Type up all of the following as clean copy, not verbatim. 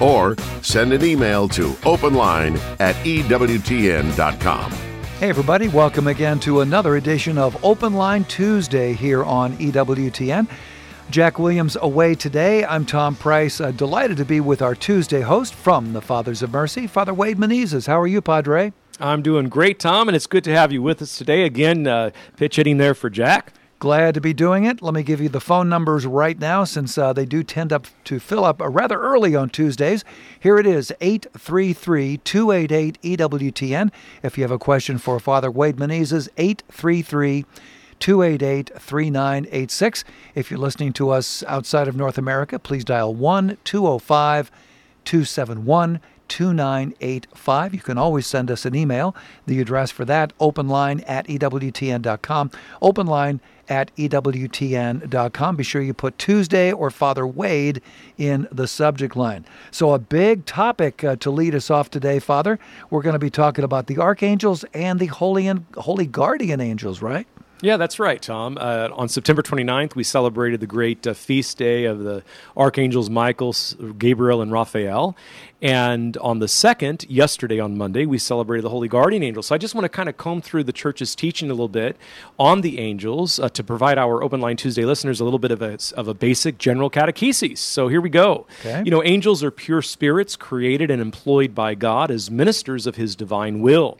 or send an email to openline@ewtn.com. Hey everybody, welcome again to another edition of Open Line Tuesday here on EWTN. Jack Williams away today. I'm Tom Price, delighted to be with our Tuesday host from the Fathers of Mercy, Father Wade Menezes. How are you, Padre? I'm doing great, Tom, and it's good to have you with us today. Again, pitch hitting there for Jack. Glad to be doing it. Let me give you the phone numbers right now, since they do tend to fill up rather early on Tuesdays. Here it is, 833-288-EWTN. If you have a question for Father Wade Menezes, 833-288-3986. If you're listening to us outside of North America, please dial 1-205-271-2985. You can always send us an email. The address for that, openline@ewtn.com. Openline@ewtn.com. Be sure you put Tuesday or Father Wade in the subject line. So a big topic to lead us off today, Father. We're going to be talking about the archangels and the holy guardian angels, right? Yeah, that's right, Tom. On September 29th, we celebrated the great feast day of the archangels Michael, Gabriel, and Raphael. And on the 2nd, yesterday on Monday, we celebrated the Holy Guardian Angels. So I just want to kind of comb through the Church's teaching a little bit on the angels to provide our Open Line Tuesday listeners a little bit of a basic general catechesis. So here we go. Okay. You know, angels are pure spirits created and employed by God as ministers of His divine will.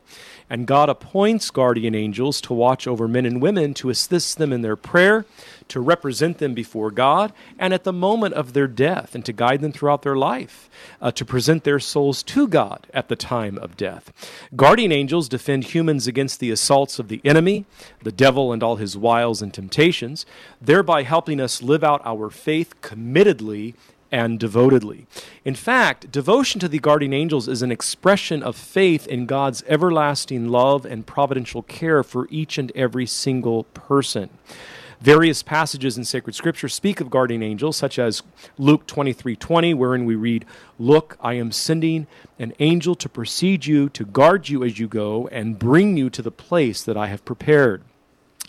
And God appoints guardian angels to watch over men and women, to assist them in their prayer, to represent them before God, and at the moment of their death, and to guide them throughout their life, to present their souls to God at the time of death. Guardian angels defend humans against the assaults of the enemy, the devil, and all his wiles and temptations, thereby helping us live out our faith committedly and devotedly. In fact, devotion to the guardian angels is an expression of faith in God's everlasting love and providential care for each and every single person. Various passages in sacred scripture speak of guardian angels, such as Luke 23:20, wherein we read, "Look, I am sending an angel to precede you, to guard you as you go, and bring you to the place that I have prepared."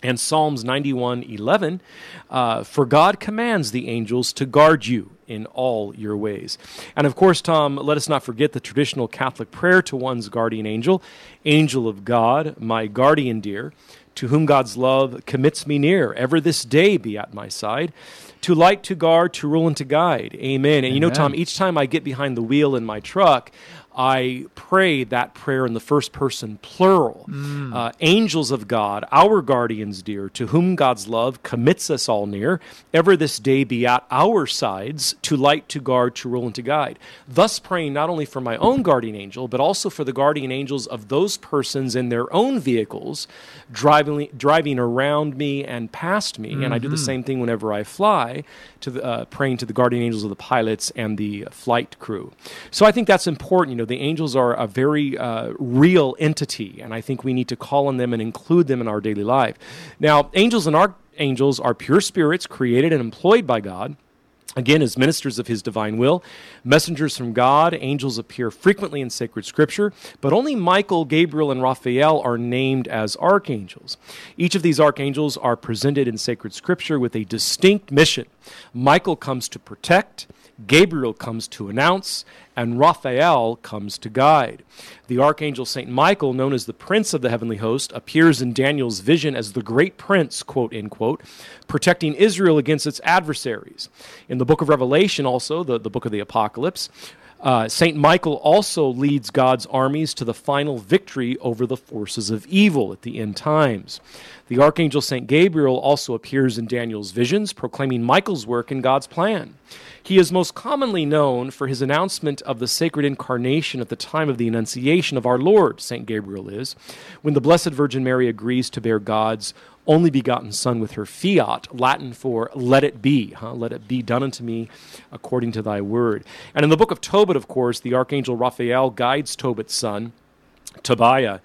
And Psalms 91:11, "For God commands the angels to guard you in all your ways." And of course, Tom, let us not forget the traditional Catholic prayer to one's guardian angel. "Angel of God, my guardian dear, to whom God's love commits me near, ever this day be at my side. To light, to guard, to rule, and to guide. Amen." And you know, Tom, each time I get behind the wheel in my truck, I pray that prayer in the first person plural. Angels of God, our guardians dear, to whom God's love commits us all near, ever this day be at our sides, to light, to guard, to rule, and to guide. Thus praying not only for my own guardian angel, but also for the guardian angels of those persons in their own vehicles, driving around me and past me. Mm-hmm. And I do the same thing whenever I fly, praying to the guardian angels of the pilots and the flight crew. So I think that's important. You know, the angels are a very real entity, and I think we need to call on them and include them in our daily life. Now, angels and archangels are pure spirits created and employed by God, again, as ministers of His divine will, messengers from God. Angels appear frequently in sacred scripture, but only Michael, Gabriel, and Raphael are named as archangels. Each of these archangels are presented in sacred scripture with a distinct mission. Michael comes to protect, Gabriel comes to announce, and Raphael comes to guide. The archangel St. Michael, known as the Prince of the Heavenly Host, appears in Daniel's vision as the great prince, quote, end quote, protecting Israel against its adversaries. In the book of Revelation, also, the book of the Apocalypse, St. Michael also leads God's armies to the final victory over the forces of evil at the end times. The archangel St. Gabriel also appears in Daniel's visions, proclaiming Michael's work in God's plan. He is most commonly known for his announcement of the sacred incarnation at the time of the Annunciation of our Lord, St. Gabriel is, when the Blessed Virgin Mary agrees to bear God's only begotten Son with her fiat, Latin for "let it be," "let it be done unto me according to thy word." And in the book of Tobit, of course, the archangel Raphael guides Tobit's son Tobiah,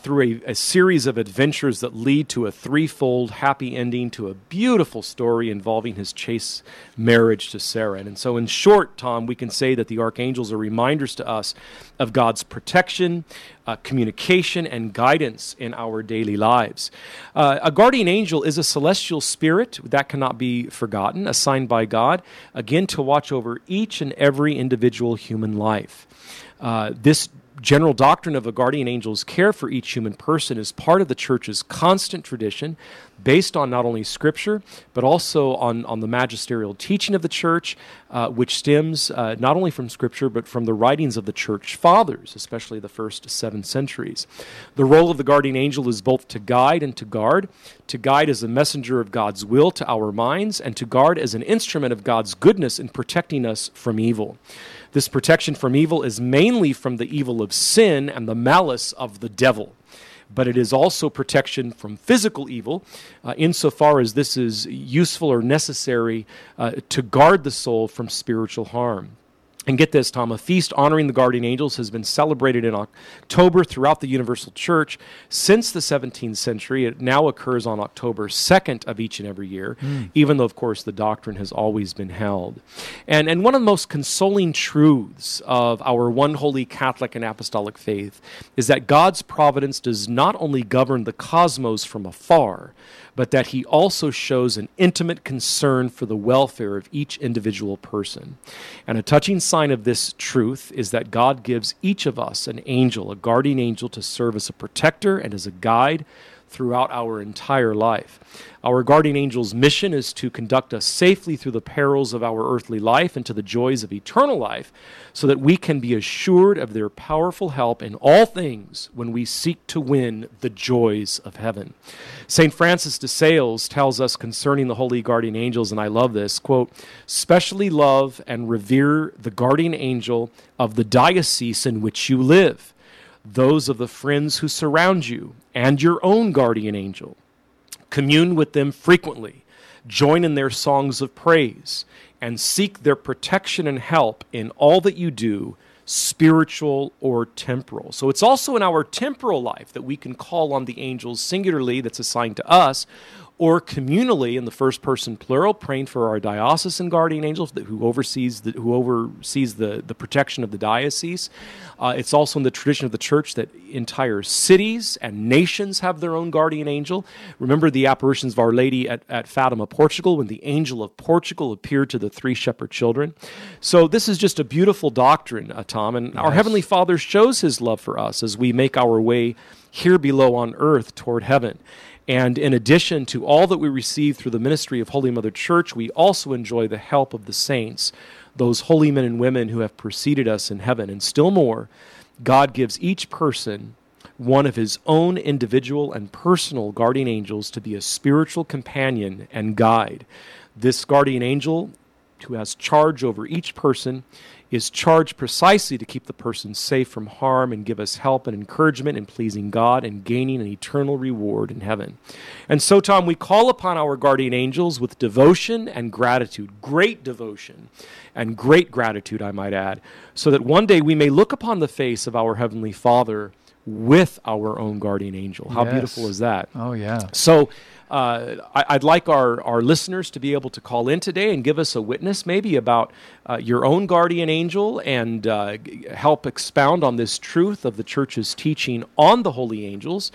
through a series of adventures that lead to a threefold happy ending to a beautiful story involving his chaste marriage to Sarah. And so in short, Tom, we can say that the archangels are reminders to us of God's protection, communication, and guidance in our daily lives. A guardian angel is a celestial spirit that cannot be forgotten, assigned by God, again, to watch over each and every individual human life. This general doctrine of a guardian angel's care for each human person is part of the Church's constant tradition, based on not only Scripture, but also on the magisterial teaching of the Church, which stems not only from Scripture, but from the writings of the Church Fathers, especially the first 7 centuries. The role of the guardian angel is both to guide and to guard. To guide as a messenger of God's will to our minds, and to guard as an instrument of God's goodness in protecting us from evil. This protection from evil is mainly from the evil of sin and the malice of the devil. But it is also protection from physical evil, insofar as this is useful or necessary to guard the soul from spiritual harm. And get this, Tom, a feast honoring the guardian angels has been celebrated in October throughout the Universal Church since the 17th century. It now occurs on October 2nd of each and every year, even though, of course, the doctrine has always been held. And one of the most consoling truths of our one holy Catholic and apostolic faith is that God's providence does not only govern the cosmos from afar, but that he also shows an intimate concern for the welfare of each individual person. And a touching sign of this truth is that God gives each of us an angel, a guardian angel, to serve as a protector and as a guide throughout our entire life. Our guardian angel's mission is to conduct us safely through the perils of our earthly life and to the joys of eternal life, so that we can be assured of their powerful help in all things when we seek to win the joys of heaven. St. Francis de Sales tells us concerning the holy guardian angels, and I love this, quote, "Specially love and revere the guardian angel of the diocese in which you live, those of the friends who surround you, and your own guardian angel. Commune with them frequently, join in their songs of praise, and seek their protection and help in all that you do, spiritual or temporal." So it's also in our temporal life that we can call on the angels singularly, that's assigned to us, or communally in the first person plural, praying for our diocesan guardian angel who oversees the protection of the diocese. It's also in the tradition of the Church that entire cities and nations have their own guardian angel. Remember the apparitions of Our Lady at Fatima, Portugal, when the angel of Portugal appeared to the 3 shepherd children. So this is just a beautiful doctrine, Tom, and our Heavenly Father shows his love for us as we make our way here below on earth toward heaven. And in addition to all that we receive through the ministry of Holy Mother Church, we also enjoy the help of the saints, those holy men and women who have preceded us in heaven. And still more, God gives each person one of his own individual and personal guardian angels to be a spiritual companion and guide. This guardian angel, who has charge over each person, is charged precisely to keep the person safe from harm and give us help and encouragement in pleasing God and gaining an eternal reward in heaven. And so, Tom, we call upon our guardian angels with devotion and gratitude, great devotion and great gratitude, I might add, so that one day we may look upon the face of our Heavenly Father with our own guardian angel. How beautiful is that? Oh, yeah. So I'd like our listeners to be able to call in today and give us a witness maybe about your own guardian angel and help expound on this truth of the Church's teaching on the holy angels.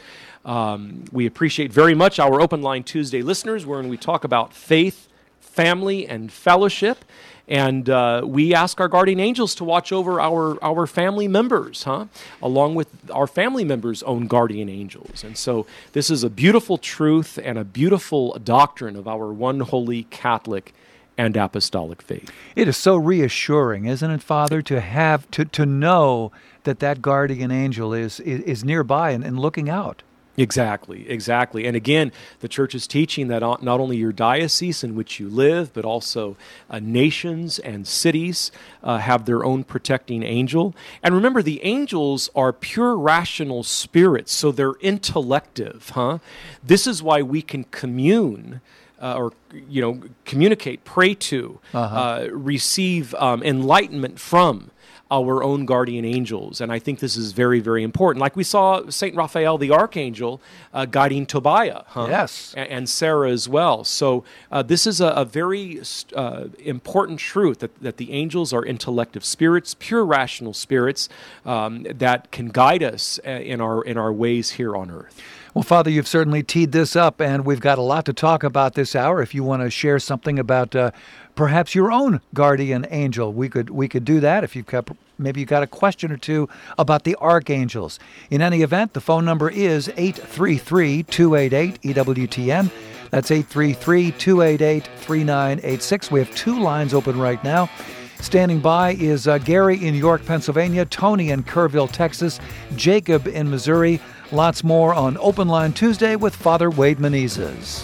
We appreciate very much our Open Line Tuesday listeners, wherein we talk about faith, family, and fellowship. And we ask our guardian angels to watch over our family members, along with our family members' own guardian angels. And so this is a beautiful truth and a beautiful doctrine of our one holy Catholic and apostolic faith. It is so reassuring, isn't it, Father, to have to know that guardian angel is nearby and looking out. Exactly. And again, the Church is teaching that not only your diocese in which you live, but also nations and cities have their own protecting angel. And remember, the angels are pure rational spirits, so they're intellective, This is why we can commune communicate, pray to, receive enlightenment from our own guardian angels. And I think this is very, very important. Like we saw St. Raphael the Archangel guiding Tobiah, yes, and Sarah as well. So this is a very important truth that the angels are intellective spirits, pure rational spirits that can guide us in our ways here on earth. Well, Father, you've certainly teed this up, and we've got a lot to talk about this hour. If you want to share something about perhaps your own guardian angel, we could do that. If you've got a question or two about the archangels. In any event, the phone number is 833-288-EWTN. That's 833-288-3986. We have two lines open right now. Standing by is Gary in York, Pennsylvania, Tony in Kerrville, Texas, Jacob in Missouri. Lots more on Open Line Tuesday with Father Wade Menezes.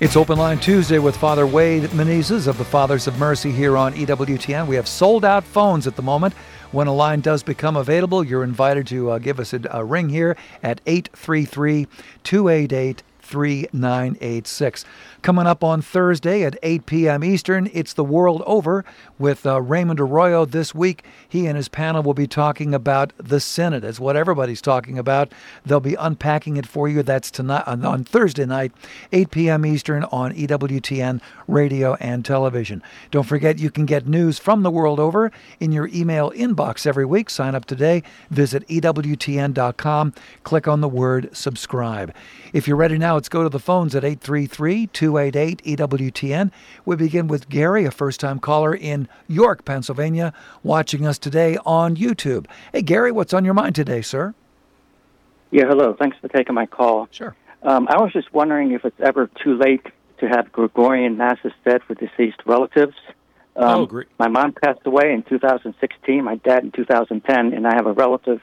It's Open Line Tuesday with Father Wade Menezes of the Fathers of Mercy here on EWTN. We have sold-out phones at the moment. When a line does become available, you're invited to give us a ring here at 833-288-3986. Coming up on Thursday at 8 p.m. Eastern, it's The World Over with Raymond Arroyo this week. He and his panel will be talking about the Synod. That's what everybody's talking about. They'll be unpacking it for you. That's tonight on Thursday night, 8 p.m. Eastern on EWTN radio and television. Don't forget, you can get news from The World Over in your email inbox every week. Sign up today. Visit EWTN.com. Click on the word subscribe. If you're ready now, let's go to the phones at 833-288-EWTN. We begin with Gary, a first-time caller in York, Pennsylvania, watching us today on YouTube. Hey, Gary, what's on your mind today, sir? Yeah, hello. Thanks for taking my call. Sure. I was just wondering if it's ever too late to have Gregorian masses said for deceased relatives. I agree. My mom passed away in 2016, my dad in 2010, and I have a relative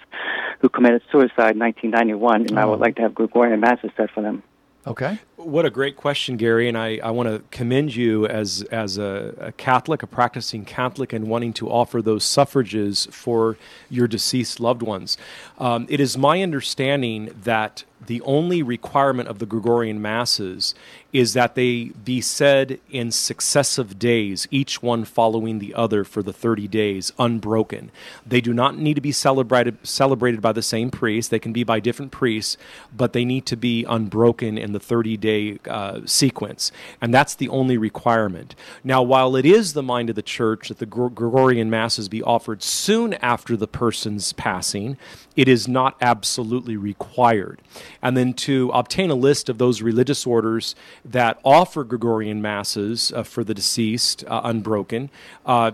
who committed suicide in 1991, and I would like to have Gregorian masses said for them. Okay. What a great question, Gary, and I want to commend you as a Catholic, a practicing Catholic, and wanting to offer those suffrages for your deceased loved ones. It is my understanding that the only requirement of the Gregorian masses is that they be said in successive days, each one following the other for the 30 days, unbroken. They do not need to be celebrated by the same priest. They can be by different priests, but they need to be unbroken in the 30-day sequence. And that's the only requirement. Now, while it is the mind of the Church that the Gregorian masses be offered soon after the person's passing, it is not absolutely required. And then to obtain a list of those religious orders that offer Gregorian masses for the deceased unbroken,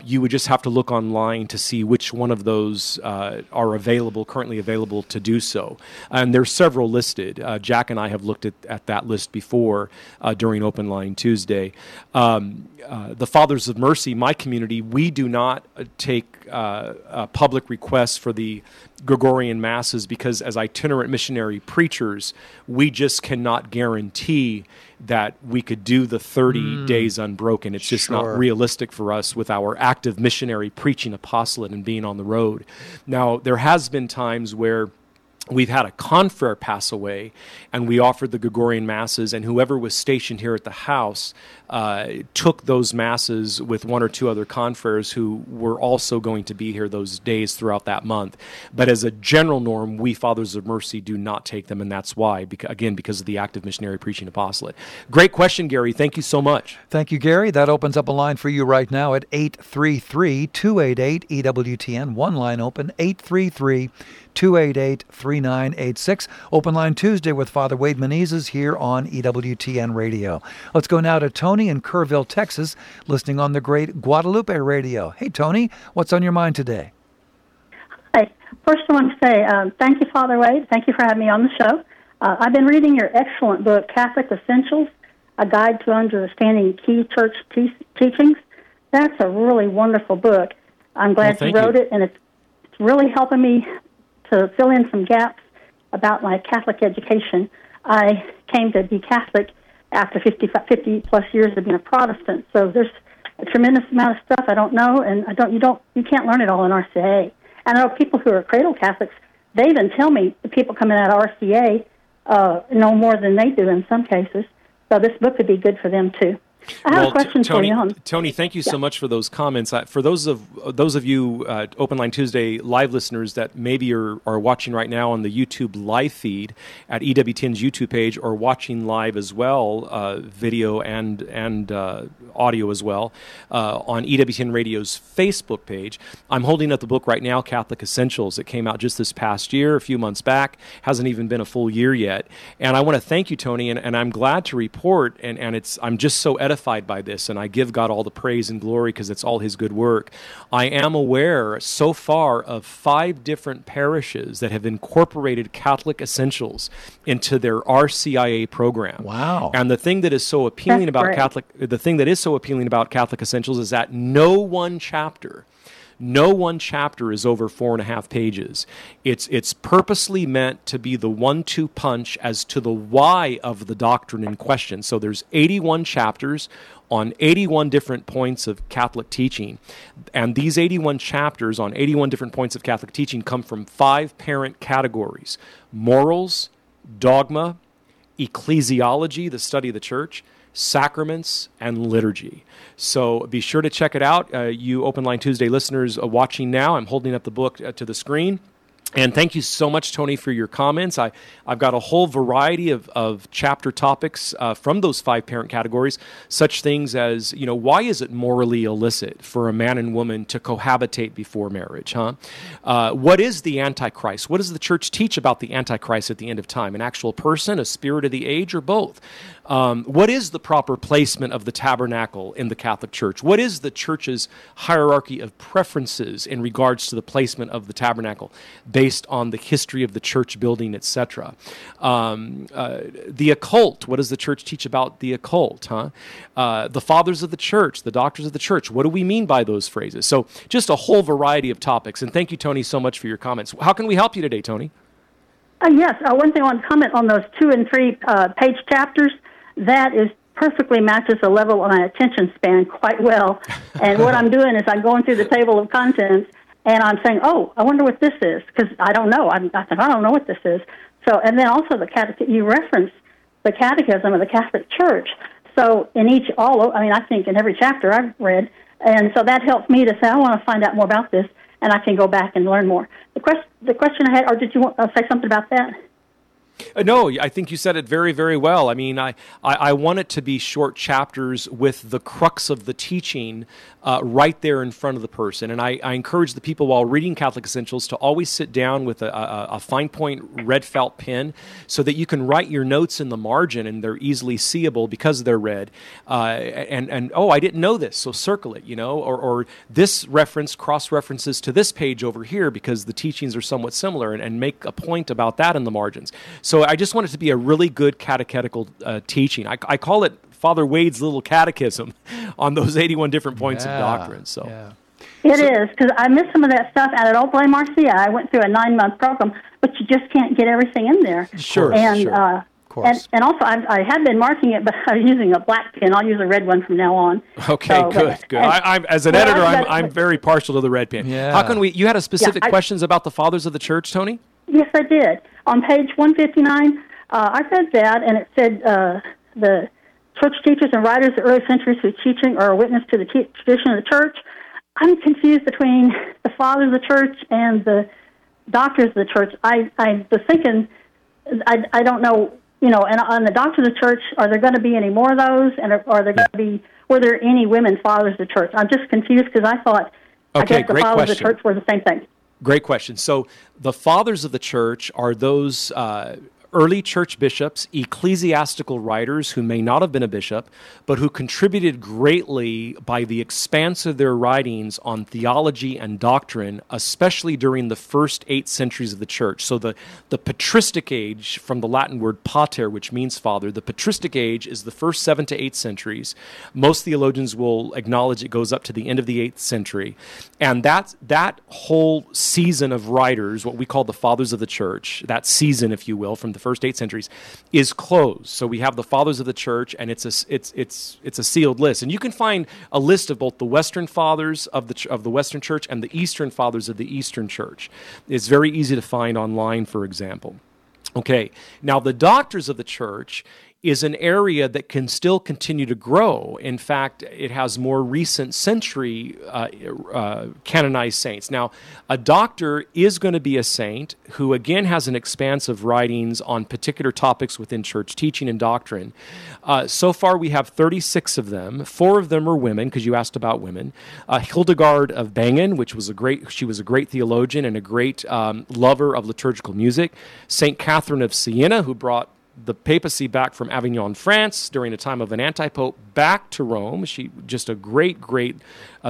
you would just have to look online to see which one of those are currently available to do so. And there's several listed. Jack and I have looked at that list before during Open Line Tuesday. The Fathers of Mercy, my community, we do not take public requests for the Gregorian masses because as itinerant missionary preachers, we just cannot guarantee that we could do the 30 days unbroken. It's just not realistic for us with our active missionary preaching apostolate and being on the road. Now, there has been times where we've had a confrere pass away, and we offered the Gregorian masses, and whoever was stationed here at the house took those masses with one or two other confreres who were also going to be here those days throughout that month. But as a general norm, we Fathers of Mercy do not take them, and that's why, because of the active missionary preaching apostolate. Great question, Gary. Thank you so much. Thank you, Gary. That opens up a line for you right now at 833-288-EWTN. One line open, 833-288-3986. Open Line Tuesday with Father Wade Menezes here on EWTN Radio. Let's go now to Tony in Kerrville, Texas, listening on the great Guadalupe Radio. Hey, Tony, what's on your mind today? Hi. First, I want to say thank you, Father Wade. Thank you for having me on the show. I've been reading your excellent book, Catholic Essentials, A Guide to Understanding Key Church Teachings. That's a really wonderful book. I'm glad you wrote it, and it's really helping me to fill in some gaps about my Catholic education. I came to be Catholic after 50-plus years of being a Protestant, so there's a tremendous amount of stuff I don't know, and you can't learn it all in RCA. I know people who are cradle Catholics, they even tell me the people coming out of RCA know more than they do in some cases, so this book would be good for them too. I have a question for you. Tony, thank you so much for those comments. For those of you Open Line Tuesday live listeners that maybe are watching right now on the YouTube live feed at EWTN's YouTube page, or watching live as well, video and audio as well, on EWTN Radio's Facebook page, I'm holding up the book right now, Catholic Essentials. It came out just this past year, a few months back. Hasn't even been a full year yet. And I want to thank you, Tony, and I'm glad to report, and I'm just so edified by this, and I give God all the praise and glory because it's all his good work. I am aware so far of 5 different parishes that have incorporated Catholic Essentials into their RCIA program. Wow. And the thing that is so appealing about Catholic Essentials is that no one chapter is over 4.5 pages. It's purposely meant to be the 1-2 punch as to the why of the doctrine in question. So there's 81 chapters on 81 different points of Catholic teaching. And these 81 chapters on 81 different points of Catholic teaching come from 5 parent categories: morals, dogma, ecclesiology, the study of the church, sacraments, and liturgy. So be sure to check it out. You Open Line Tuesday listeners watching now, I'm holding up the book to the screen. And thank you so much, Tony, for your comments. I've got a whole variety of chapter topics from those 5 parent categories, such things as, why is it morally illicit for a man and woman to cohabitate before marriage, huh? What is the Antichrist? What does the church teach about the Antichrist at the end of time? An actual person, a spirit of the age, or both? What is the proper placement of the tabernacle in the Catholic Church? What is the Church's hierarchy of preferences in regards to the placement of the tabernacle based on the history of the church building, etc.? The occult, what does the church teach about the occult? Huh? The fathers of the church, the doctors of the church, what do we mean by those phrases? So just a whole variety of topics. And thank you, Tony, so much for your comments. How can we help you today, Tony? Yes, one thing I want to comment on those 2 and 3 page chapters. That is perfectly matches the level of my attention span quite well. And what I'm doing is I'm going through the table of contents, and I'm saying, oh, I wonder what this is, because I don't know. I don't know what this is. So, and then also you reference the Catechism of the Catholic Church. So in I think in every chapter I've read, and so that helped me to say, I want to find out more about this, and I can go back and learn more. The question I had, or did you want to say something about that? No, I think you said it very, very well. I mean, I want it to be short chapters with the crux of the teaching right there in front of the person. And I encourage the people while reading Catholic Essentials to always sit down with a fine point red felt pen so that you can write your notes in the margin, and they're easily seeable because they're red. And I didn't know this, so circle it, or this reference cross-references to this page over here because the teachings are somewhat similar, and make a point about that in the margins. So I just want it to be a really good catechetical teaching. I call it Father Wade's little catechism on those 81 different points of doctrine. So yeah. It is, because I missed some of that stuff, and I don't blame RCA. I went through a 9-month program, but you just can't get everything in there. Sure. Of course. And also, I had been marking it, but I'm using a black pen. I'll use a red one from now on. Okay, so, good. And, editor, I'm very partial to the red pen. Yeah. How can we? You had a specific questions about the Fathers of the Church, Tony? Yes, I did. On page 159, I read that, and it said the church teachers and writers of the early centuries whose teaching are a witness to the tradition of the church. I'm confused between the fathers of the church and the doctors of the church. I was thinking, I don't know, and on the doctors of the church, are there going to be any more of those? And were there any women fathers of the church? I'm just confused because I thought, I guess the fathers of the church were the same thing. Great question. So the fathers of the church are those early church bishops, ecclesiastical writers who may not have been a bishop, but who contributed greatly by the expanse of their writings on theology and doctrine, especially during the first 8 centuries of the church. So the patristic age, from the Latin word pater, which means father, the patristic age is the first 7 to 8 centuries. Most theologians will acknowledge it goes up to the end of the 8th century. And that whole season of writers, what we call the Fathers of the Church, that season, if you will, from the first 8 centuries, is closed. So we have the Fathers of the Church, and it's a sealed list. And you can find a list of both the Western Fathers of the Western Church and the Eastern Fathers of the Eastern Church. It's very easy to find online, for example. Okay, now the Doctors of the Church is an area that can still continue to grow. In fact, it has more recent century canonized saints. Now, a doctor is going to be a saint who, again, has an expanse of writings on particular topics within church teaching and doctrine. So far, we have 36 of them. 4 of them are women, because you asked about women. Hildegard of Bingen, she was a great theologian and a great lover of liturgical music. St. Catherine of Siena, who brought the papacy back from Avignon, France, during a time of an anti-pope, back to Rome. She just a great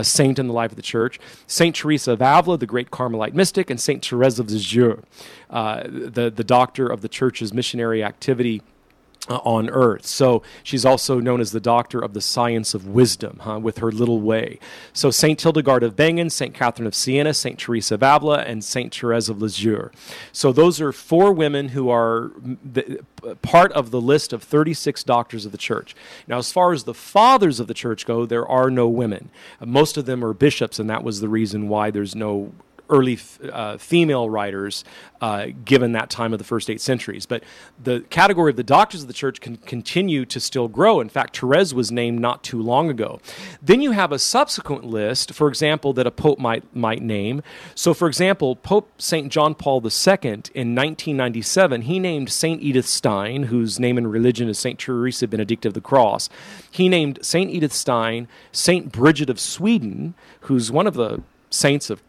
saint in the life of the church. St. Therese of Avila, the great Carmelite mystic, and St. Therese of Lisieux, the doctor of the church's missionary activity on earth. So she's also known as the doctor of the science of wisdom, with her little way. So St. Hildegard of Bingen, St. Catherine of Siena, St. Teresa of Avila, and St. Therese of Lisieux. So those are 4 women who are part of the list of 36 doctors of the church. Now, as far as the fathers of the church go, there are no women. Most of them are bishops, and that was the reason why there's no early female writers, given that time of the first 8 centuries. But the category of the doctors of the church can continue to still grow. In fact, Therese was named not too long ago. Then you have a subsequent list, for example, that a pope might name. So, for example, Pope St. John Paul II in 1997, he named St. Edith Stein, whose name in religion is St. Teresa Benedicta of the Cross. He named St. Edith Stein, St. Bridget of Sweden, who's one of the saints of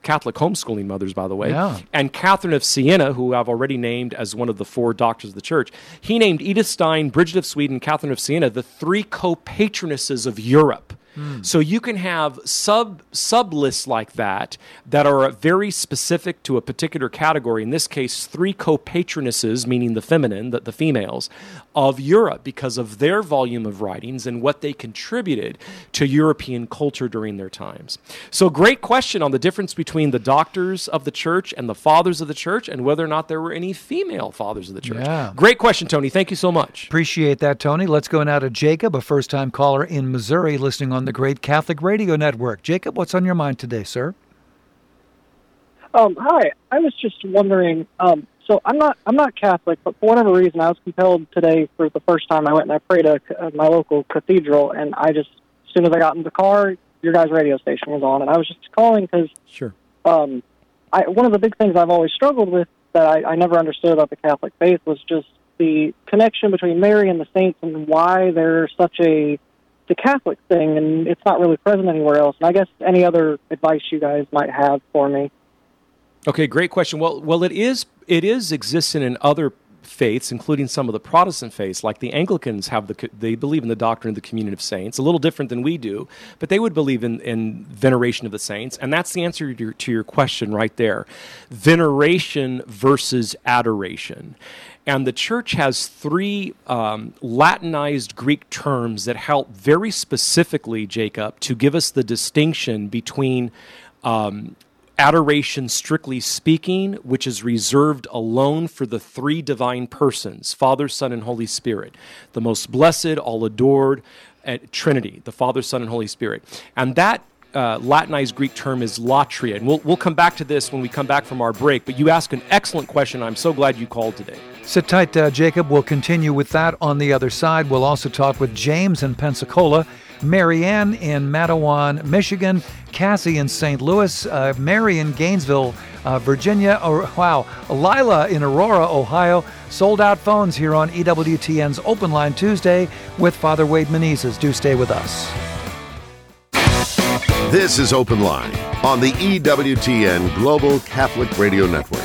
Catholic homeschooling mothers, by the way, yeah, and Catherine of Siena, who I've already named as one of the 4 doctors of the church. He named Edith Stein, Bridget of Sweden, Catherine of Siena, the 3 co-patronesses of Europe. So you can have sub-lists like that are very specific to a particular category. In this case, 3 co-patronesses, meaning the feminine, the females, of Europe, because of their volume of writings and what they contributed to European culture during their times. So great question on the difference between the doctors of the church and the fathers of the church, and whether or not there were any female fathers of the church. Yeah. Great question, Tony. Thank you so much. Appreciate that, Tony. Let's go now to Jacob, a first-time caller in Missouri, listening on the great Catholic Radio Network. Jacob, what's on your mind today, sir? Hi. I was just wondering, so I'm not Catholic, but for whatever reason, I was compelled today for the first time. I went and I prayed at my local cathedral, and I just, as soon as I got in the car, your guys' radio station was on, and I was just calling because one of the big things I've always struggled with that I never understood about the Catholic faith was just the connection between Mary and the saints and why they're such the Catholic thing, and it's not really present anywhere else. And I guess any other advice you guys might have for me. Okay, great question. Well, it is existent in other faiths, including some of the Protestant faiths, like the Anglicans they believe in the doctrine of the communion of saints, a little different than we do, but they would believe in veneration of the saints, and that's the answer to your question right there. Veneration versus adoration. And the church has 3 Latinized Greek terms that help very specifically, Jacob, to give us the distinction between adoration, strictly speaking, which is reserved alone for the 3 divine persons, Father, Son, and Holy Spirit, the most blessed, all adored Trinity, the Father, Son, and Holy Spirit. And that Latinized Greek term is latria. And we'll come back to this when we come back from our break, but you asked an excellent question. I'm so glad you called today. Sit tight, Jacob. We'll continue with that on the other side. We'll also talk with James in Pensacola, Marianne in Mattawan, Michigan, Cassie in St. Louis, Mary in Gainesville, Virginia, Lila in Aurora, Ohio. Sold out phones here on EWTN's Open Line Tuesday with Father Wade Menezes. Do stay with us. This is Open Line on the EWTN Global Catholic Radio Network.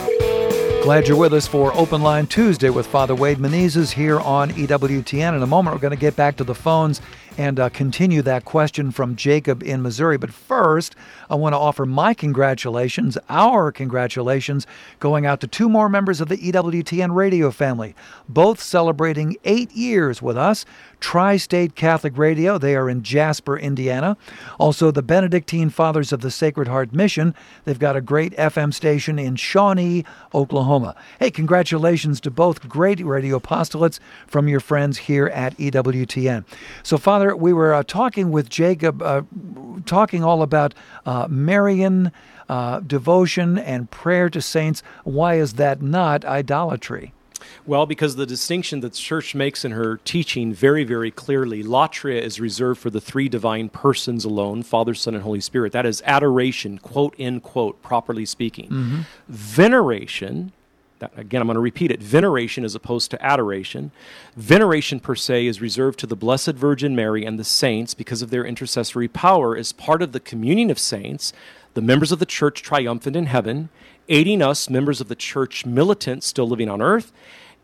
Glad you're with us for Open Line Tuesday with Father Wade Menezes here on EWTN. In a moment, we're going to get back to the phones and continue that question from Jacob in Missouri. But first, I want to offer my congratulations, our congratulations, going out to two more members of the EWTN radio family, both celebrating 8 years with us. Tri-State Catholic Radio, they are in Jasper, Indiana. Also, the Benedictine Fathers of the Sacred Heart Mission, they've got a great FM station in Shawnee, Oklahoma. Hey, congratulations to both great radio apostolates from your friends here at EWTN. So, Father, we were talking with Jacob, talking all about Marian devotion and prayer to saints. Why is that not idolatry? Well, because the distinction that the Church makes in her teaching very, very clearly, latria is reserved for the three divine persons alone, Father, Son, and Holy Spirit. That is adoration, quote, end quote, properly speaking. Mm-hmm. Veneration, again, I'm going to repeat it. Veneration as opposed to adoration. Veneration, per se, is reserved to the Blessed Virgin Mary and the saints because of their intercessory power as part of the communion of saints, the members of the Church triumphant in heaven, aiding us, members of the Church militant still living on earth,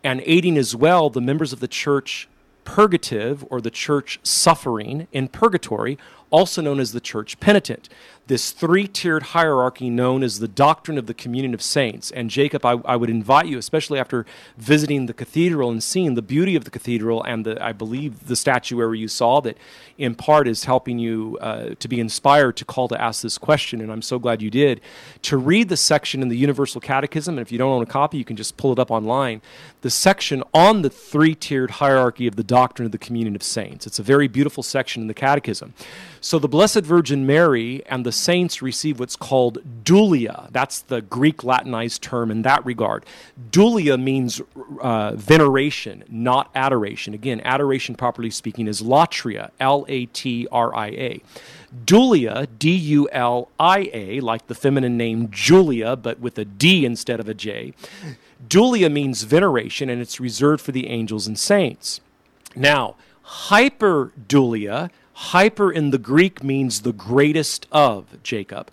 and aiding as well the members of the Church purgative or the Church suffering in purgatory, also known as the Church penitent. This three-tiered hierarchy known as the doctrine of the communion of saints. And Jacob, I would invite you, especially after visiting the cathedral and seeing the beauty of the cathedral and the, I believe, the statuary you saw that in part is helping you to be inspired to call to ask this question, and I'm so glad you did, to read the section in the Universal Catechism, and if you don't own a copy, you can just pull it up online, the section on the three-tiered hierarchy of the doctrine of the communion of saints. It's a very beautiful section in the Catechism. So the Blessed Virgin Mary and the saints receive what's called doulia. That's the Greek Latinized term in that regard. Doulia means veneration, not adoration. Again, adoration, properly speaking, is latria, L-A-T-R-I-A. Doulia, D-U-L-I-A, like the feminine name Julia, but with a D instead of a J. Doulia means veneration, and it's reserved for the angels and saints. Now, hyperdoulia, hyper in the Greek means the greatest of, Jacob.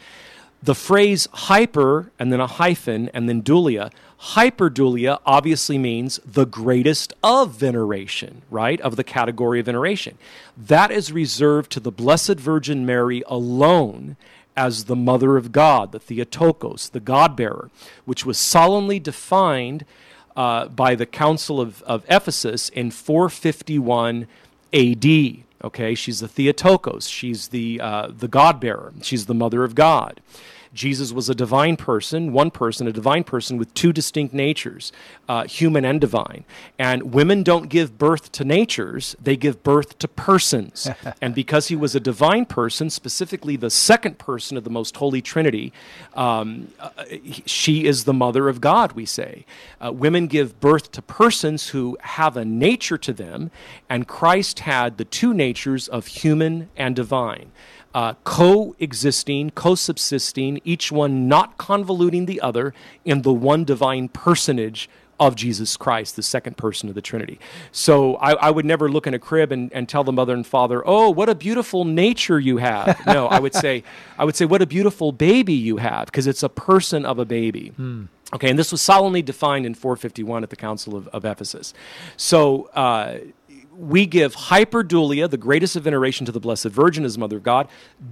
The phrase hyper and then a hyphen and then doulia, hyperdoulia obviously means the greatest of veneration, right, of the category of veneration. That is reserved to the Blessed Virgin Mary alone as the Mother of God, the Theotokos, the God-bearer, which was solemnly defined by the Council of Ephesus in 451 A.D., okay, she's the Theotokos. She's the God-bearer. She's the Mother of God. Jesus was a divine person, one person, a divine person with two distinct natures, human and divine. And women don't give birth to natures, they give birth to persons. And because he was a divine person, specifically the second person of the Most Holy Trinity, she is the Mother of God, we say. Women give birth to persons who have a nature to them, and Christ had the two natures of human and divine. Coexisting, co-subsisting, each one not convoluting the other in the one divine personage of Jesus Christ, the second person of the Trinity. So I would never look in a crib and tell the mother and father, oh, what a beautiful nature you have. No, I would say, what a beautiful baby you have, because it's a person of a baby. Hmm. Okay, and this was solemnly defined in 451 at the Council of Ephesus. So, we give hyperdoulia, the greatest of veneration, to the Blessed Virgin as Mother of God,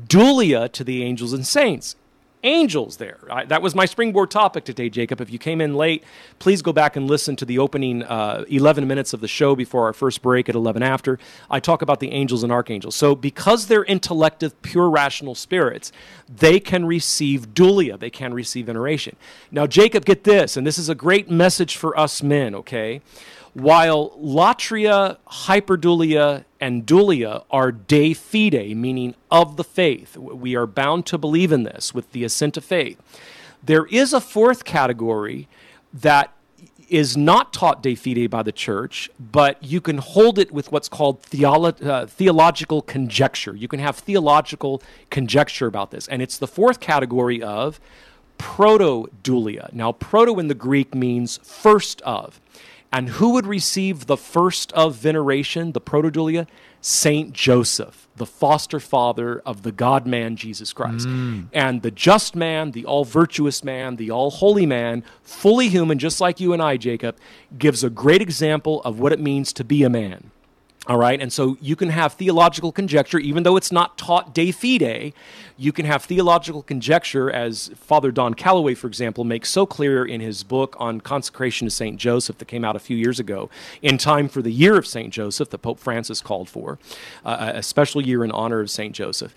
doulia to the angels and saints. Angels there. That was my springboard topic today, Jacob. If you came in late, please go back and listen to the opening 11 minutes of the show before our first break at 11 after. I talk about the angels and archangels. So because they're intellective, pure, rational spirits, they can receive doulia. They can receive veneration. Now, Jacob, get this, and this is a great message for us men, okay? While latria, hyperdoulia, and doulia are de fide, meaning of the faith, we are bound to believe in this with the assent of faith. There is a fourth category that is not taught de fide by the Church, but you can hold it with what's called theological conjecture. You can have theological conjecture about this, and it's the fourth category of proto-doulia. Now, proto in the Greek means first of. And who would receive the first of veneration, the protodulia? St. Joseph, the foster father of the God-man, Jesus Christ. Mm. And the just man, the all-virtuous man, the all-holy man, fully human, just like you and I, Jacob, gives a great example of what it means to be a man. All right, and so you can have theological conjecture, even though it's not taught de fide, you can have theological conjecture, as Father Don Calloway, for example, makes so clear in his book on consecration to St. Joseph that came out a few years ago, in time for the year of St. Joseph that Pope Francis called for, a special year in honor of St. Joseph.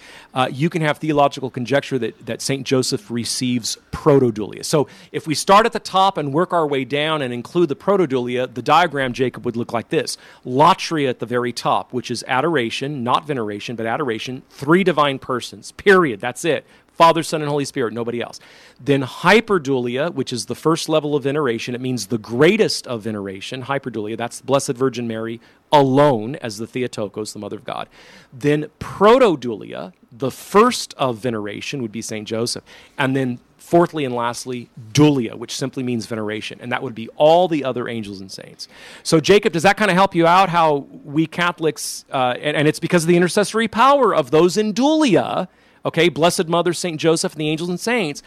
You can have theological conjecture that St. Joseph receives protodulia. So if we start at the top and work our way down and include the protodulia, the diagram, Jacob, would look like this. Latria at the very top, which is adoration, not veneration, but adoration, three divine persons, period. That's it. Father, Son, and Holy Spirit, nobody else. Then hyperdulia, which is the first level of veneration. It means the greatest of veneration, hyperdulia. That's the Blessed Virgin Mary alone as the Theotokos, the Mother of God. Then protodulia, the first of veneration, would be St. Joseph. And then fourthly and lastly, dulia, which simply means veneration, and that would be all the other angels and saints. So, Jacob, does that kind of help you out how we Catholics, and it's because of the intercessory power of those in dulia, okay, Blessed Mother, St. Joseph, and the angels and saints,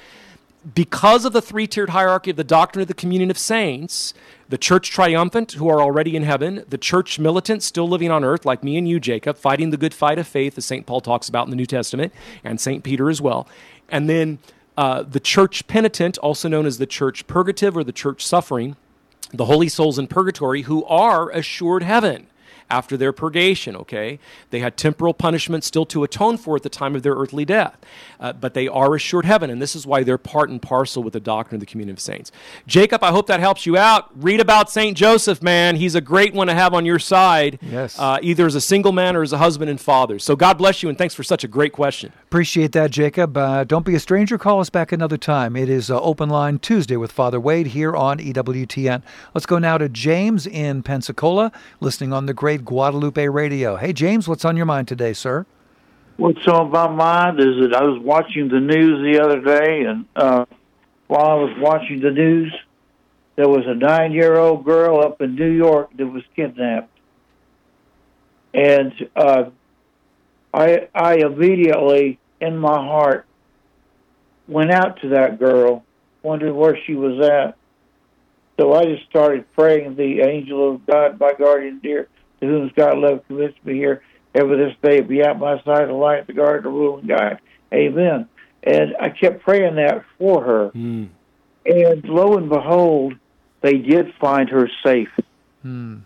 because of the three-tiered hierarchy of the doctrine of the communion of saints, the church triumphant, who are already in heaven, the church militant, still living on earth, like me and you, Jacob, fighting the good fight of faith, as St. Paul talks about in the New Testament, and St. Peter as well, and then the church penitent, also known as the church purgative or the church suffering, the holy souls in purgatory who are assured heaven after their purgation, okay? They had temporal punishment still to atone for at the time of their earthly death, but they are assured heaven, and this is why they're part and parcel with the doctrine of the communion of saints. Jacob, I hope that helps you out. Read about St. Joseph, man. He's a great one to have on your side, yes, either as a single man or as a husband and father. So God bless you, and thanks for such a great question. Appreciate that, Jacob. Don't be a stranger. Call us back another time. It is Open Line Tuesday with Father Wade here on EWTN. Let's go now to James in Pensacola, listening on the great Guadalupe Radio. Hey, James, what's on your mind today, sir? What's on my mind is that I was watching the news the other day, and while I was watching the news, there was a 9-year-old girl up in New York that was kidnapped. And I immediately, in my heart, went out to that girl, wondered where she was at. So I just started praying, the angel of God, my guardian dear, to whom God love commits me here, ever this day be at my side, the light, the guard, the rule, and guide. Amen. And I kept praying that for her. Mm. And lo and behold, they did find her safe. Mm.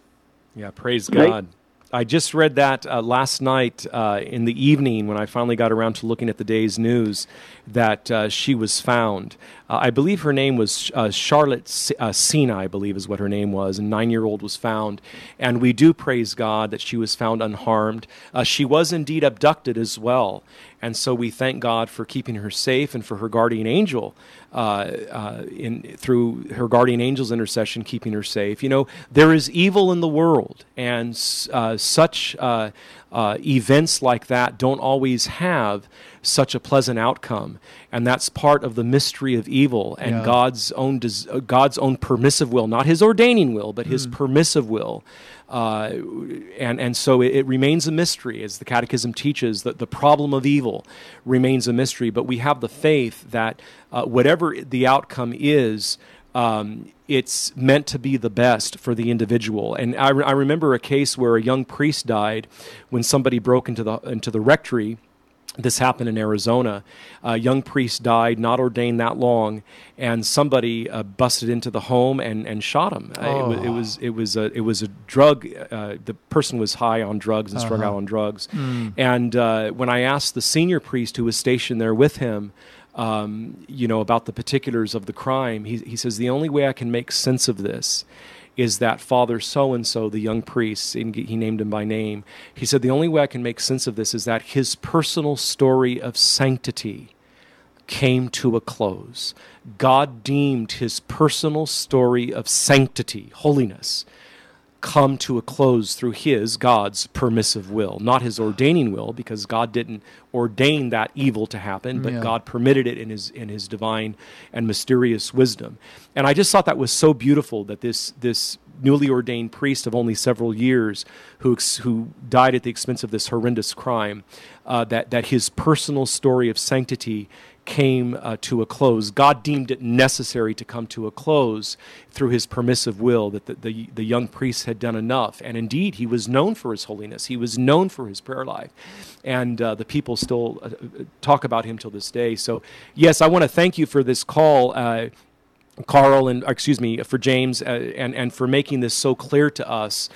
Yeah, praise God. I just read that last night in the evening when I finally got around to looking at the day's news that she was found. I believe her name was Charlotte Siena, I believe is what her name was. A 9-year-old was found. And we do praise God that she was found unharmed. She was indeed abducted as well. And so we thank God for keeping her safe and for her guardian angel, through her guardian angel's intercession, keeping her safe. You know, there is evil in the world, and such events like that don't always have such a pleasant outcome, and that's part of the mystery of evil and God's own permissive will, not His ordaining will, but His permissive will. And so it remains a mystery, as the Catechism teaches, that the problem of evil remains a mystery. But we have the faith that whatever the outcome is, it's meant to be the best for the individual. And I remember a case where a young priest died when somebody broke into the rectory. This happened in Arizona. A young priest died, not ordained that long, and somebody busted into the home and shot him. Oh. It was a drug. The person was high on drugs and strung out on drugs. Mm. And when I asked the senior priest who was stationed there with him, about the particulars of the crime, he says, "The only way I can make sense of this is that Father so-and-so, the young priest," and he named him by name, he said, "the only way I can make sense of this is that his personal story of sanctity came to a close. God deemed his personal story of sanctity, holiness, come to a close through his, God's, permissive will, not his ordaining will, because God didn't ordain that evil to happen, but God permitted it in his divine and mysterious wisdom. And I just thought that was so beautiful that this newly ordained priest of only several years who died at the expense of this horrendous crime, that his personal story of sanctity came to a close. God deemed it necessary to come to a close through his permissive will, that the young priest had done enough. And indeed, he was known for his holiness. He was known for his prayer life. And the people still talk about him till this day. So, yes, I want to thank you for this call, Carl, for James, and for making this so clear to us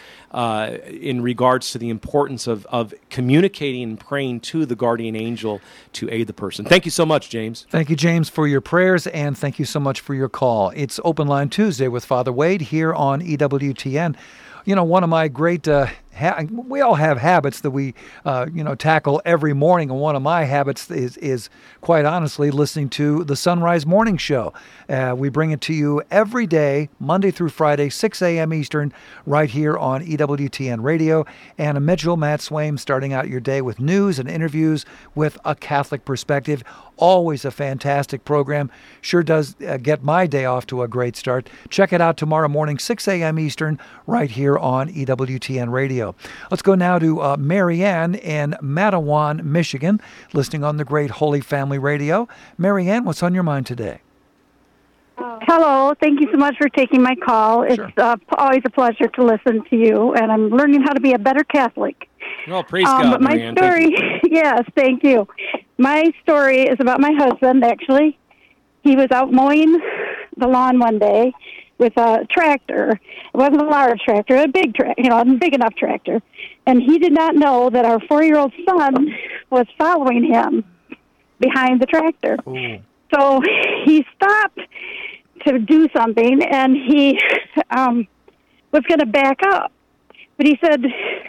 in regards to the importance of communicating and praying to the guardian angel to aid the person. Thank you so much, James. Thank you, James, for your prayers, and thank you so much for your call. It's Open Line Tuesday with Father Wade here on EWTN. You know, one of my great, we all have habits that we, tackle every morning. And one of my habits is quite honestly, listening to the Sunrise Morning Show. We bring it to you every day, Monday through Friday, 6 a.m. Eastern, right here on EWTN Radio. And Mitchell Matt Swaim starting out your day with news and interviews with a Catholic perspective. Always a fantastic program. Sure does get my day off to a great start. Check it out tomorrow morning, 6 a.m. Eastern, right here on EWTN Radio. Let's go now to Marianne in Mattawan, Michigan, listening on the Great Holy Family Radio. Marianne, what's on your mind today? Hello. Thank you so much for taking my call. It's always a pleasure to listen to you, and I'm learning how to be a better Catholic. Well, praise God, but my Marianne. Story, thank you. Yes, thank you. My story is about my husband, actually. He was out mowing the lawn one day with a tractor. It wasn't a large tractor, a big tractor, a big enough tractor. And he did not know that our 4-year-old son was following him behind the tractor. Ooh. So he stopped to do something, and he was going to back up. But he said,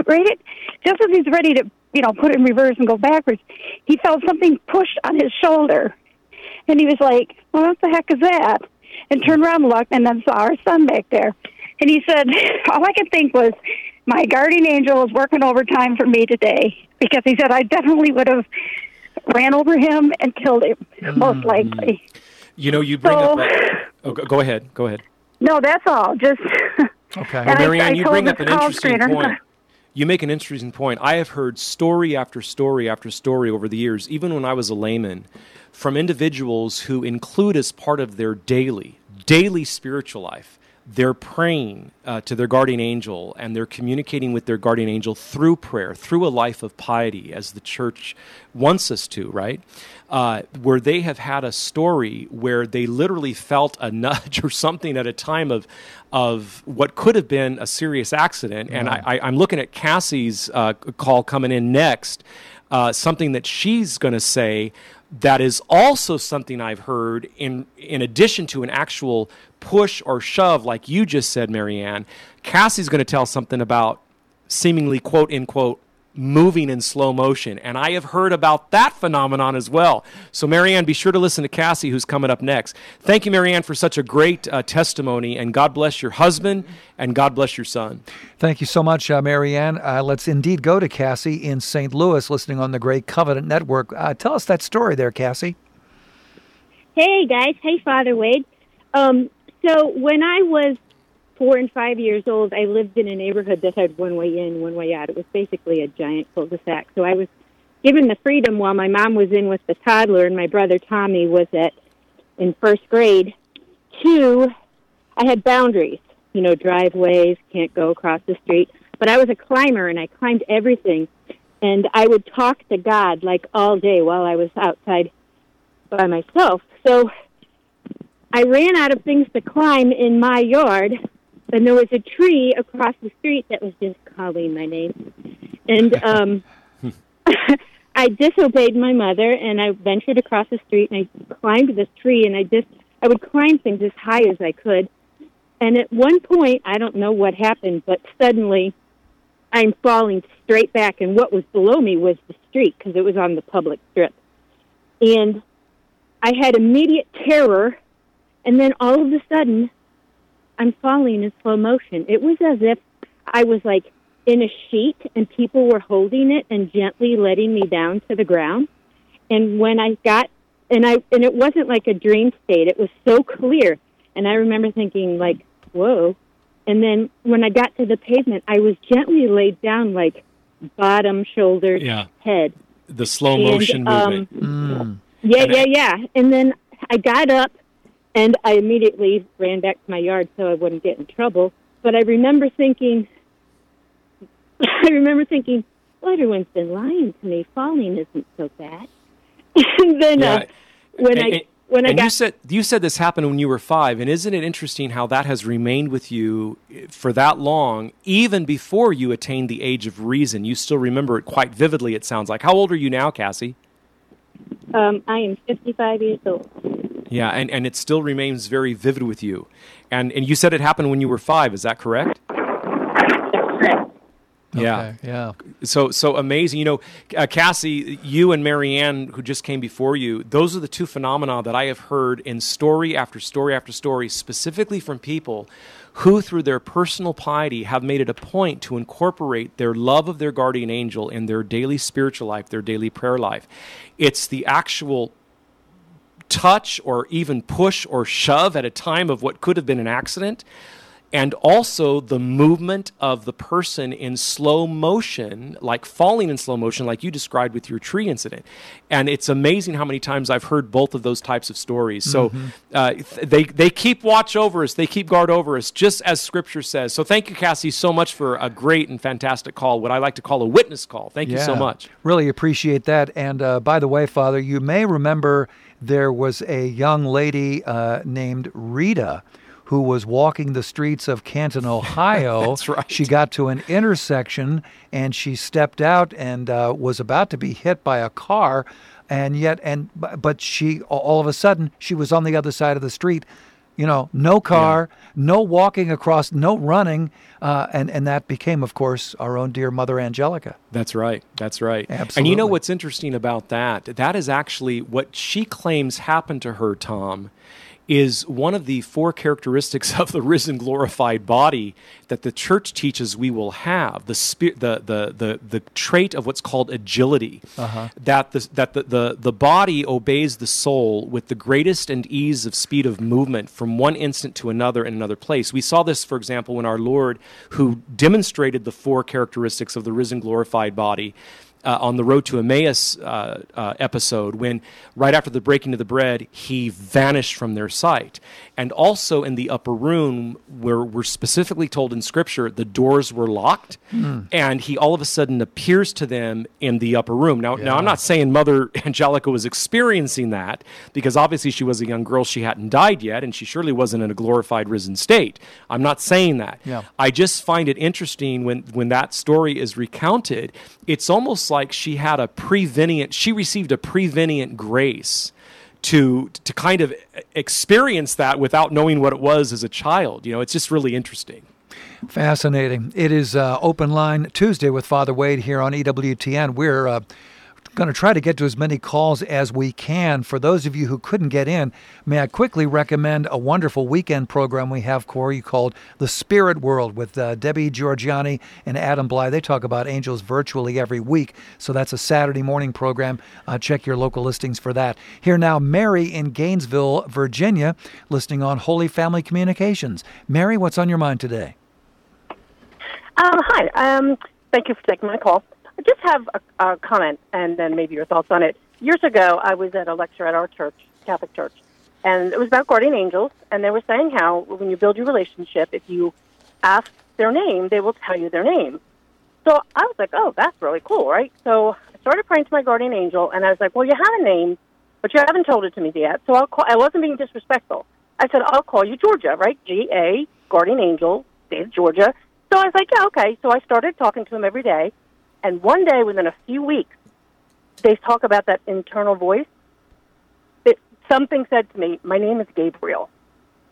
right, just as he's ready to, put it in reverse and go backwards, he felt something pushed on his shoulder. And he was like, well, what the heck is that? And turned around and looked, and then saw our son back there. And he said, all I could think was, my guardian angel is working overtime for me today. Because he said, I definitely would have ran over him and killed him, most likely. You bring go ahead. No, that's all. Just... Okay. Well, Marianne, you bring up an interesting point. You make an interesting point. I have heard story after story after story over the years, even when I was a layman, from individuals who include as part of their daily spiritual life, they're praying to their guardian angel, and they're communicating with their guardian angel through prayer, through a life of piety, as the Church wants us to, right? Where they have had a story where they literally felt a nudge or something at a time of what could have been a serious accident. Yeah. And I'm looking at Cassie's call coming in next, something that she's going to say that is also something I've heard in addition to an actual push or shove, like you just said, Marianne. Cassie's going to tell something about seemingly, quote, unquote, moving in slow motion. And I have heard about that phenomenon as well. So, Marianne, be sure to listen to Cassie, who's coming up next. Thank you, Marianne, for such a great testimony. And God bless your husband, and God bless your son. Thank you so much, Marianne. Let's indeed go to Cassie in St. Louis, listening on the Great Covenant Network. Tell us that story there, Cassie. Hey, guys. Hey, Father Wade. So when I was 4 and 5 years old, I lived in a neighborhood that had one way in, one way out. It was basically a giant cul-de-sac. So I was given the freedom while my mom was in with the toddler and my brother Tommy was in first grade. 2, I had boundaries, driveways, can't go across the street. But I was a climber, and I climbed everything. And I would talk to God, like, all day while I was outside by myself. So I ran out of things to climb in my yard, and there was a tree across the street that was just calling my name. And I disobeyed my mother, and I ventured across the street, and I climbed this tree, and I would climb things as high as I could. And at one point, I don't know what happened, but suddenly I'm falling straight back, and what was below me was the street, because it was on the public strip. And I had immediate terror. And then all of a sudden, I'm falling in slow motion. It was as if I was like in a sheet, and people were holding it and gently letting me down to the ground. And when I got, and it wasn't like a dream state, it was so clear. And I remember thinking, like, whoa. And then when I got to the pavement, I was gently laid down, like bottom, shoulders, head. The slow motion movement. And then I got up, and I immediately ran back to my yard so I wouldn't get in trouble. But I remember thinking, well, everyone's been lying to me. Falling isn't so bad. And then you said this happened when you were 5, and isn't it interesting how that has remained with you for that long, even before you attained the age of reason? You still remember it quite vividly, it sounds like. How old are you now, Cassie? I am 55 years old. Yeah, and it still remains very vivid with you. And you said it happened when you were 5, is that correct? Yeah, okay, yeah. So amazing. You know, Cassie, you and Marianne, who just came before you, those are the two phenomena that I have heard in story after story after story, specifically from people who, through their personal piety, have made it a point to incorporate their love of their guardian angel in their daily spiritual life, their daily prayer life. It's the actual touch or even push or shove at a time of what could have been an accident, and also the movement of the person in slow motion, like falling in slow motion, like you described with your tree incident. And it's amazing how many times I've heard both of those types of stories. So they keep watch over us. They keep guard over us, just as Scripture says. So thank you, Cassie, so much for a great and fantastic call, what I like to call a witness call. Thank you so much. Really appreciate that. And by the way, Father, you may remember there was a young lady named Rita who was walking the streets of Canton, Ohio. That's right. She got to an intersection, and she stepped out and was about to be hit by a car, but she, all of a sudden, she was on the other side of the street. You know, no car, no walking across, no running, and that became, of course, our own dear Mother Angelica. That's right. That's right. Absolutely. And you know what's interesting about that? That is actually what she claims happened to her, Tom, is one of the 4 characteristics of the risen glorified body that the Church teaches we will have, the trait of what's called agility, that the body obeys the soul with the greatest and ease of speed of movement from one instant to another in another place. We saw this, for example, when our Lord, who demonstrated the 4 characteristics of the risen glorified body, on the Road to Emmaus episode, when right after the breaking of the bread, he vanished from their sight. And also in the upper room, where we're specifically told in Scripture, the doors were locked, and he all of a sudden appears to them in the upper room. Now, I'm not saying Mother Angelica was experiencing that, because obviously she was a young girl, she hadn't died yet, and she surely wasn't in a glorified risen state. I'm not saying that. Yeah. I just find it interesting when that story is recounted, it's almost like she received a prevenient grace to kind of experience that without knowing what it was as a child. You know, it's just really interesting. Fascinating. It is Open Line Tuesday with Father Wade here on EWTN. We're going to try to get to as many calls as we can. For those of you who couldn't get in, may I quickly recommend a wonderful weekend program we have, Corey, called The Spirit World with Debbie Giorgiani and Adam Bly. They talk about angels virtually every week, so that's a Saturday morning program. Check your local listings for that. Here now, Mary in Gainesville, Virginia, listening on Holy Family Communications. Mary, what's on your mind today? Hi. Thank you for taking my call. I just have a comment and then maybe your thoughts on it. Years ago, I was at a lecture at our church, Catholic Church, and it was about guardian angels, and they were saying how when you build your relationship, if you ask their name, they will tell you their name. So I was like, oh, that's really cool, right? So I started praying to my guardian angel, and I was like, well, you have a name, but you haven't told it to me yet, so I'll call. I wasn't being disrespectful. I said, I'll call you Georgia, right? G-A, guardian angel, state of Georgia. So I was like, yeah, okay. So I started talking to him every day. And one day, within a few weeks, they talk about that internal voice. Something said to me, my name is Gabriel.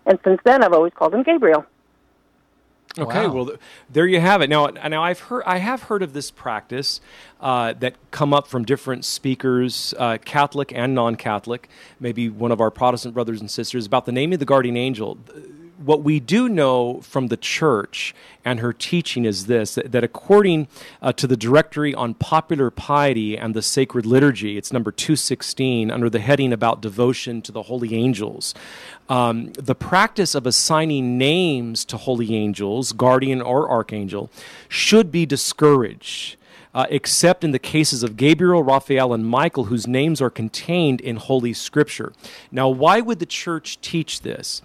And since then, I've always called him Gabriel. Okay, wow. Well, there you have it. Now I have heard of this practice that come up from different speakers, Catholic and non-Catholic, maybe one of our Protestant brothers and sisters, about the name of the guardian angel. what we do know from the Church and her teaching is this, that according to the Directory on Popular Piety and the Sacred Liturgy, it's number 216, under the heading about devotion to the holy angels, the practice of assigning names to holy angels, guardian or archangel, should be discouraged, except in the cases of Gabriel, Raphael, and Michael, whose names are contained in Holy Scripture. Now, why would the Church teach this?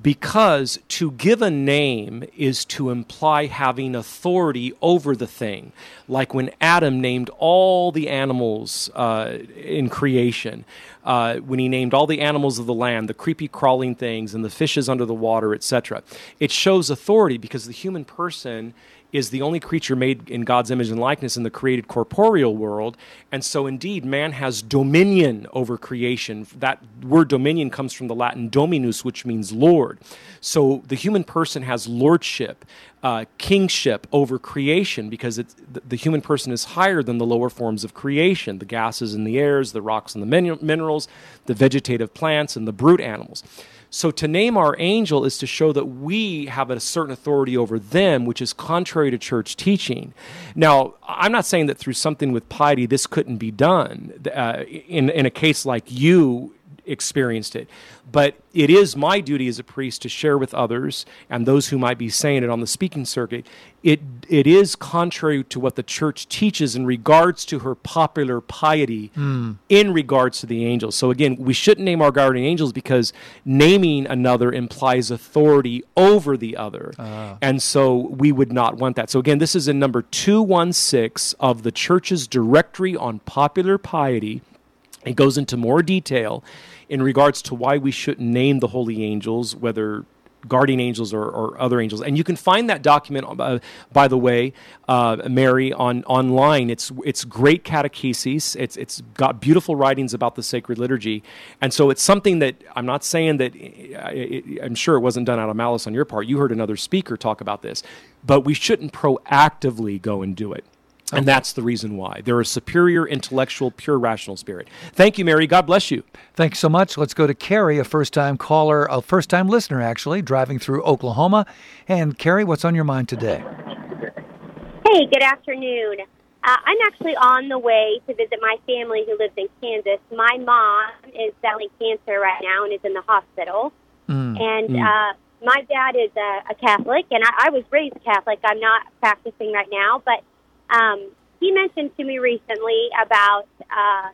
Because to give a name is to imply having authority over the thing, like when Adam named all the animals in creation, when he named all the animals of the land, the creepy crawling things and the fishes under the water, etc. It shows authority because the human person is the only creature made in God's image and likeness in the created corporeal world. And so indeed, man has dominion over creation. That word dominion comes from the Latin dominus, which means Lord. So the human person has lordship, kingship over creation, because it's, the human person is higher than the lower forms of creation, the gases and the airs, the rocks and the minerals, the vegetative plants and the brute animals. So to name our angel is to show that we have a certain authority over them, which is contrary to Church teaching. Now, I'm not saying that through something with piety this couldn't be done in a case like you experienced it, but it is my duty as a priest to share with others and those who might be saying it on the speaking circuit. It is contrary to what the Church teaches in regards to her popular piety in regards to the angels. So again, we shouldn't name our guardian angels because naming another implies authority over the other, and so we would not want that. So again, this is in number 216 of the Church's Directory on Popular Piety. It goes into more detail in regards to why we shouldn't name the holy angels, whether guardian angels or other angels. And you can find that document, by the way, Mary, online. It's great catechesis. It's got beautiful writings about the sacred liturgy. And so it's something that I'm not saying that I'm sure it wasn't done out of malice on your part. You heard another speaker talk about this. But we shouldn't proactively go and do it. Okay. And that's the reason why. They're a superior, intellectual, pure, rational spirit. Thank you, Mary. God bless you. Thanks so much. Let's go to Carrie, a first-time caller, a first-time listener, actually, driving through Oklahoma. And, Carrie, what's on your mind today? Hey, good afternoon. I'm actually on the way to visit my family who lives in Kansas. My mom is battling cancer right now and is in the hospital. My dad is a Catholic, and I was raised Catholic. I'm not practicing right now, but he mentioned to me recently about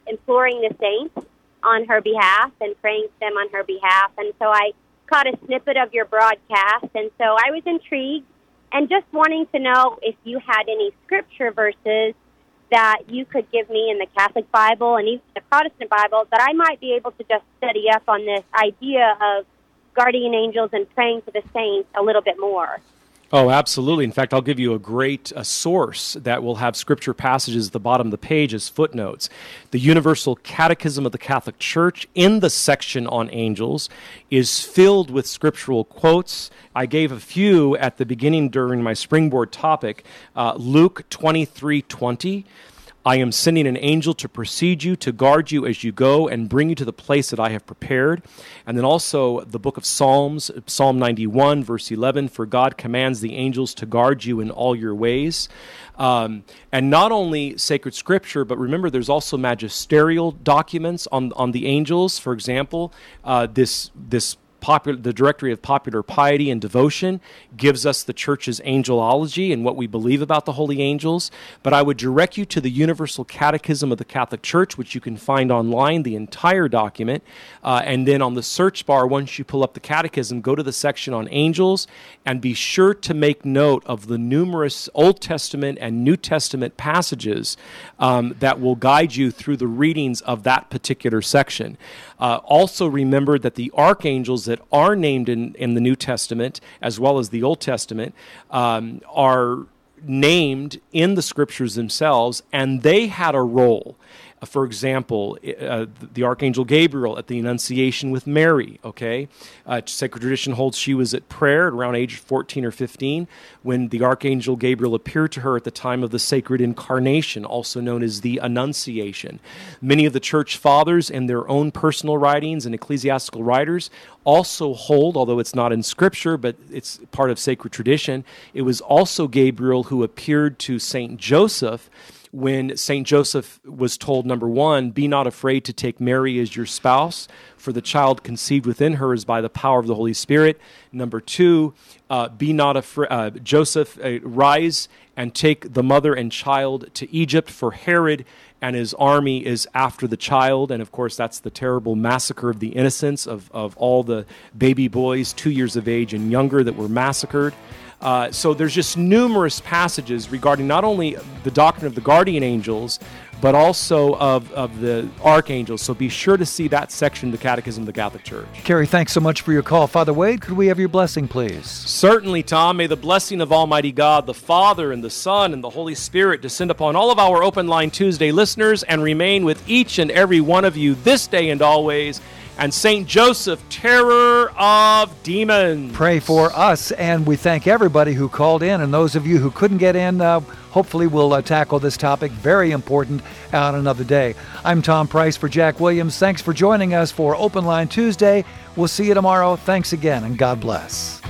imploring the saints on her behalf and praying to them on her behalf. And so I caught a snippet of your broadcast, and so I was intrigued and just wanting to know if you had any scripture verses that you could give me in the Catholic Bible and even the Protestant Bible that I might be able to just study up on this idea of guardian angels and praying to the saints a little bit more. Oh, absolutely. In fact, I'll give you a great source that will have scripture passages at the bottom of the page as footnotes. The Universal Catechism of the Catholic Church, in the section on angels, is filled with scriptural quotes. I gave a few at the beginning during my springboard topic. Luke 23:20. I am sending an angel to precede you, to guard you as you go, and bring you to the place that I have prepared. And then also the book of Psalms, Psalm 91, verse 11, for God commands the angels to guard you in all your ways. And not only sacred scripture, but remember there's also magisterial documents on the angels. For example, the Directory of Popular Piety and Devotion gives us the Church's angelology and what we believe about the holy angels. But I would direct you to the Universal Catechism of the Catholic Church, which you can find online, the entire document. And then on the search bar, once you pull up the Catechism, go to the section on angels and be sure to make note of the numerous Old Testament and New Testament passages that will guide you through the readings of that particular section. Also remember that the archangels that are named in the New Testament, as well as the Old Testament, are named in the scriptures themselves, and they had a role. For example, the Archangel Gabriel at the Annunciation with Mary, okay? Sacred tradition holds she was at prayer at around age 14 or 15 when the Archangel Gabriel appeared to her at the time of the Sacred Incarnation, also known as the Annunciation. Many of the Church Fathers and their own personal writings and ecclesiastical writers also hold, although it's not in Scripture, but it's part of sacred tradition, it was also Gabriel who appeared to St. Joseph when St. Joseph was told, number one, be not afraid to take Mary as your spouse, for the child conceived within her is by the power of the Holy Spirit. Number two, be not afraid, Joseph, rise and take the mother and child to Egypt, for Herod and his army is after the child. And of course, that's the terrible massacre of the innocents of all the baby boys 2 years of age and younger that were massacred. So there's just numerous passages regarding not only the doctrine of the guardian angels, but also of the archangels. So be sure to see that section of the Catechism of the Catholic Church. Kerry, thanks so much for your call. Father Wade, could we have your blessing, please? Certainly, Tom. May the blessing of Almighty God, the Father, and the Son, and the Holy Spirit descend upon all of our Open Line Tuesday listeners and remain with each and every one of you this day and always. And St. Joseph, terror of demons. Pray for us, and we thank everybody who called in, and those of you who couldn't get in, hopefully we'll tackle this topic, very important, on another day. I'm Tom Price for Jack Williams. Thanks for joining us for Open Line Tuesday. We'll see you tomorrow. Thanks again, and God bless.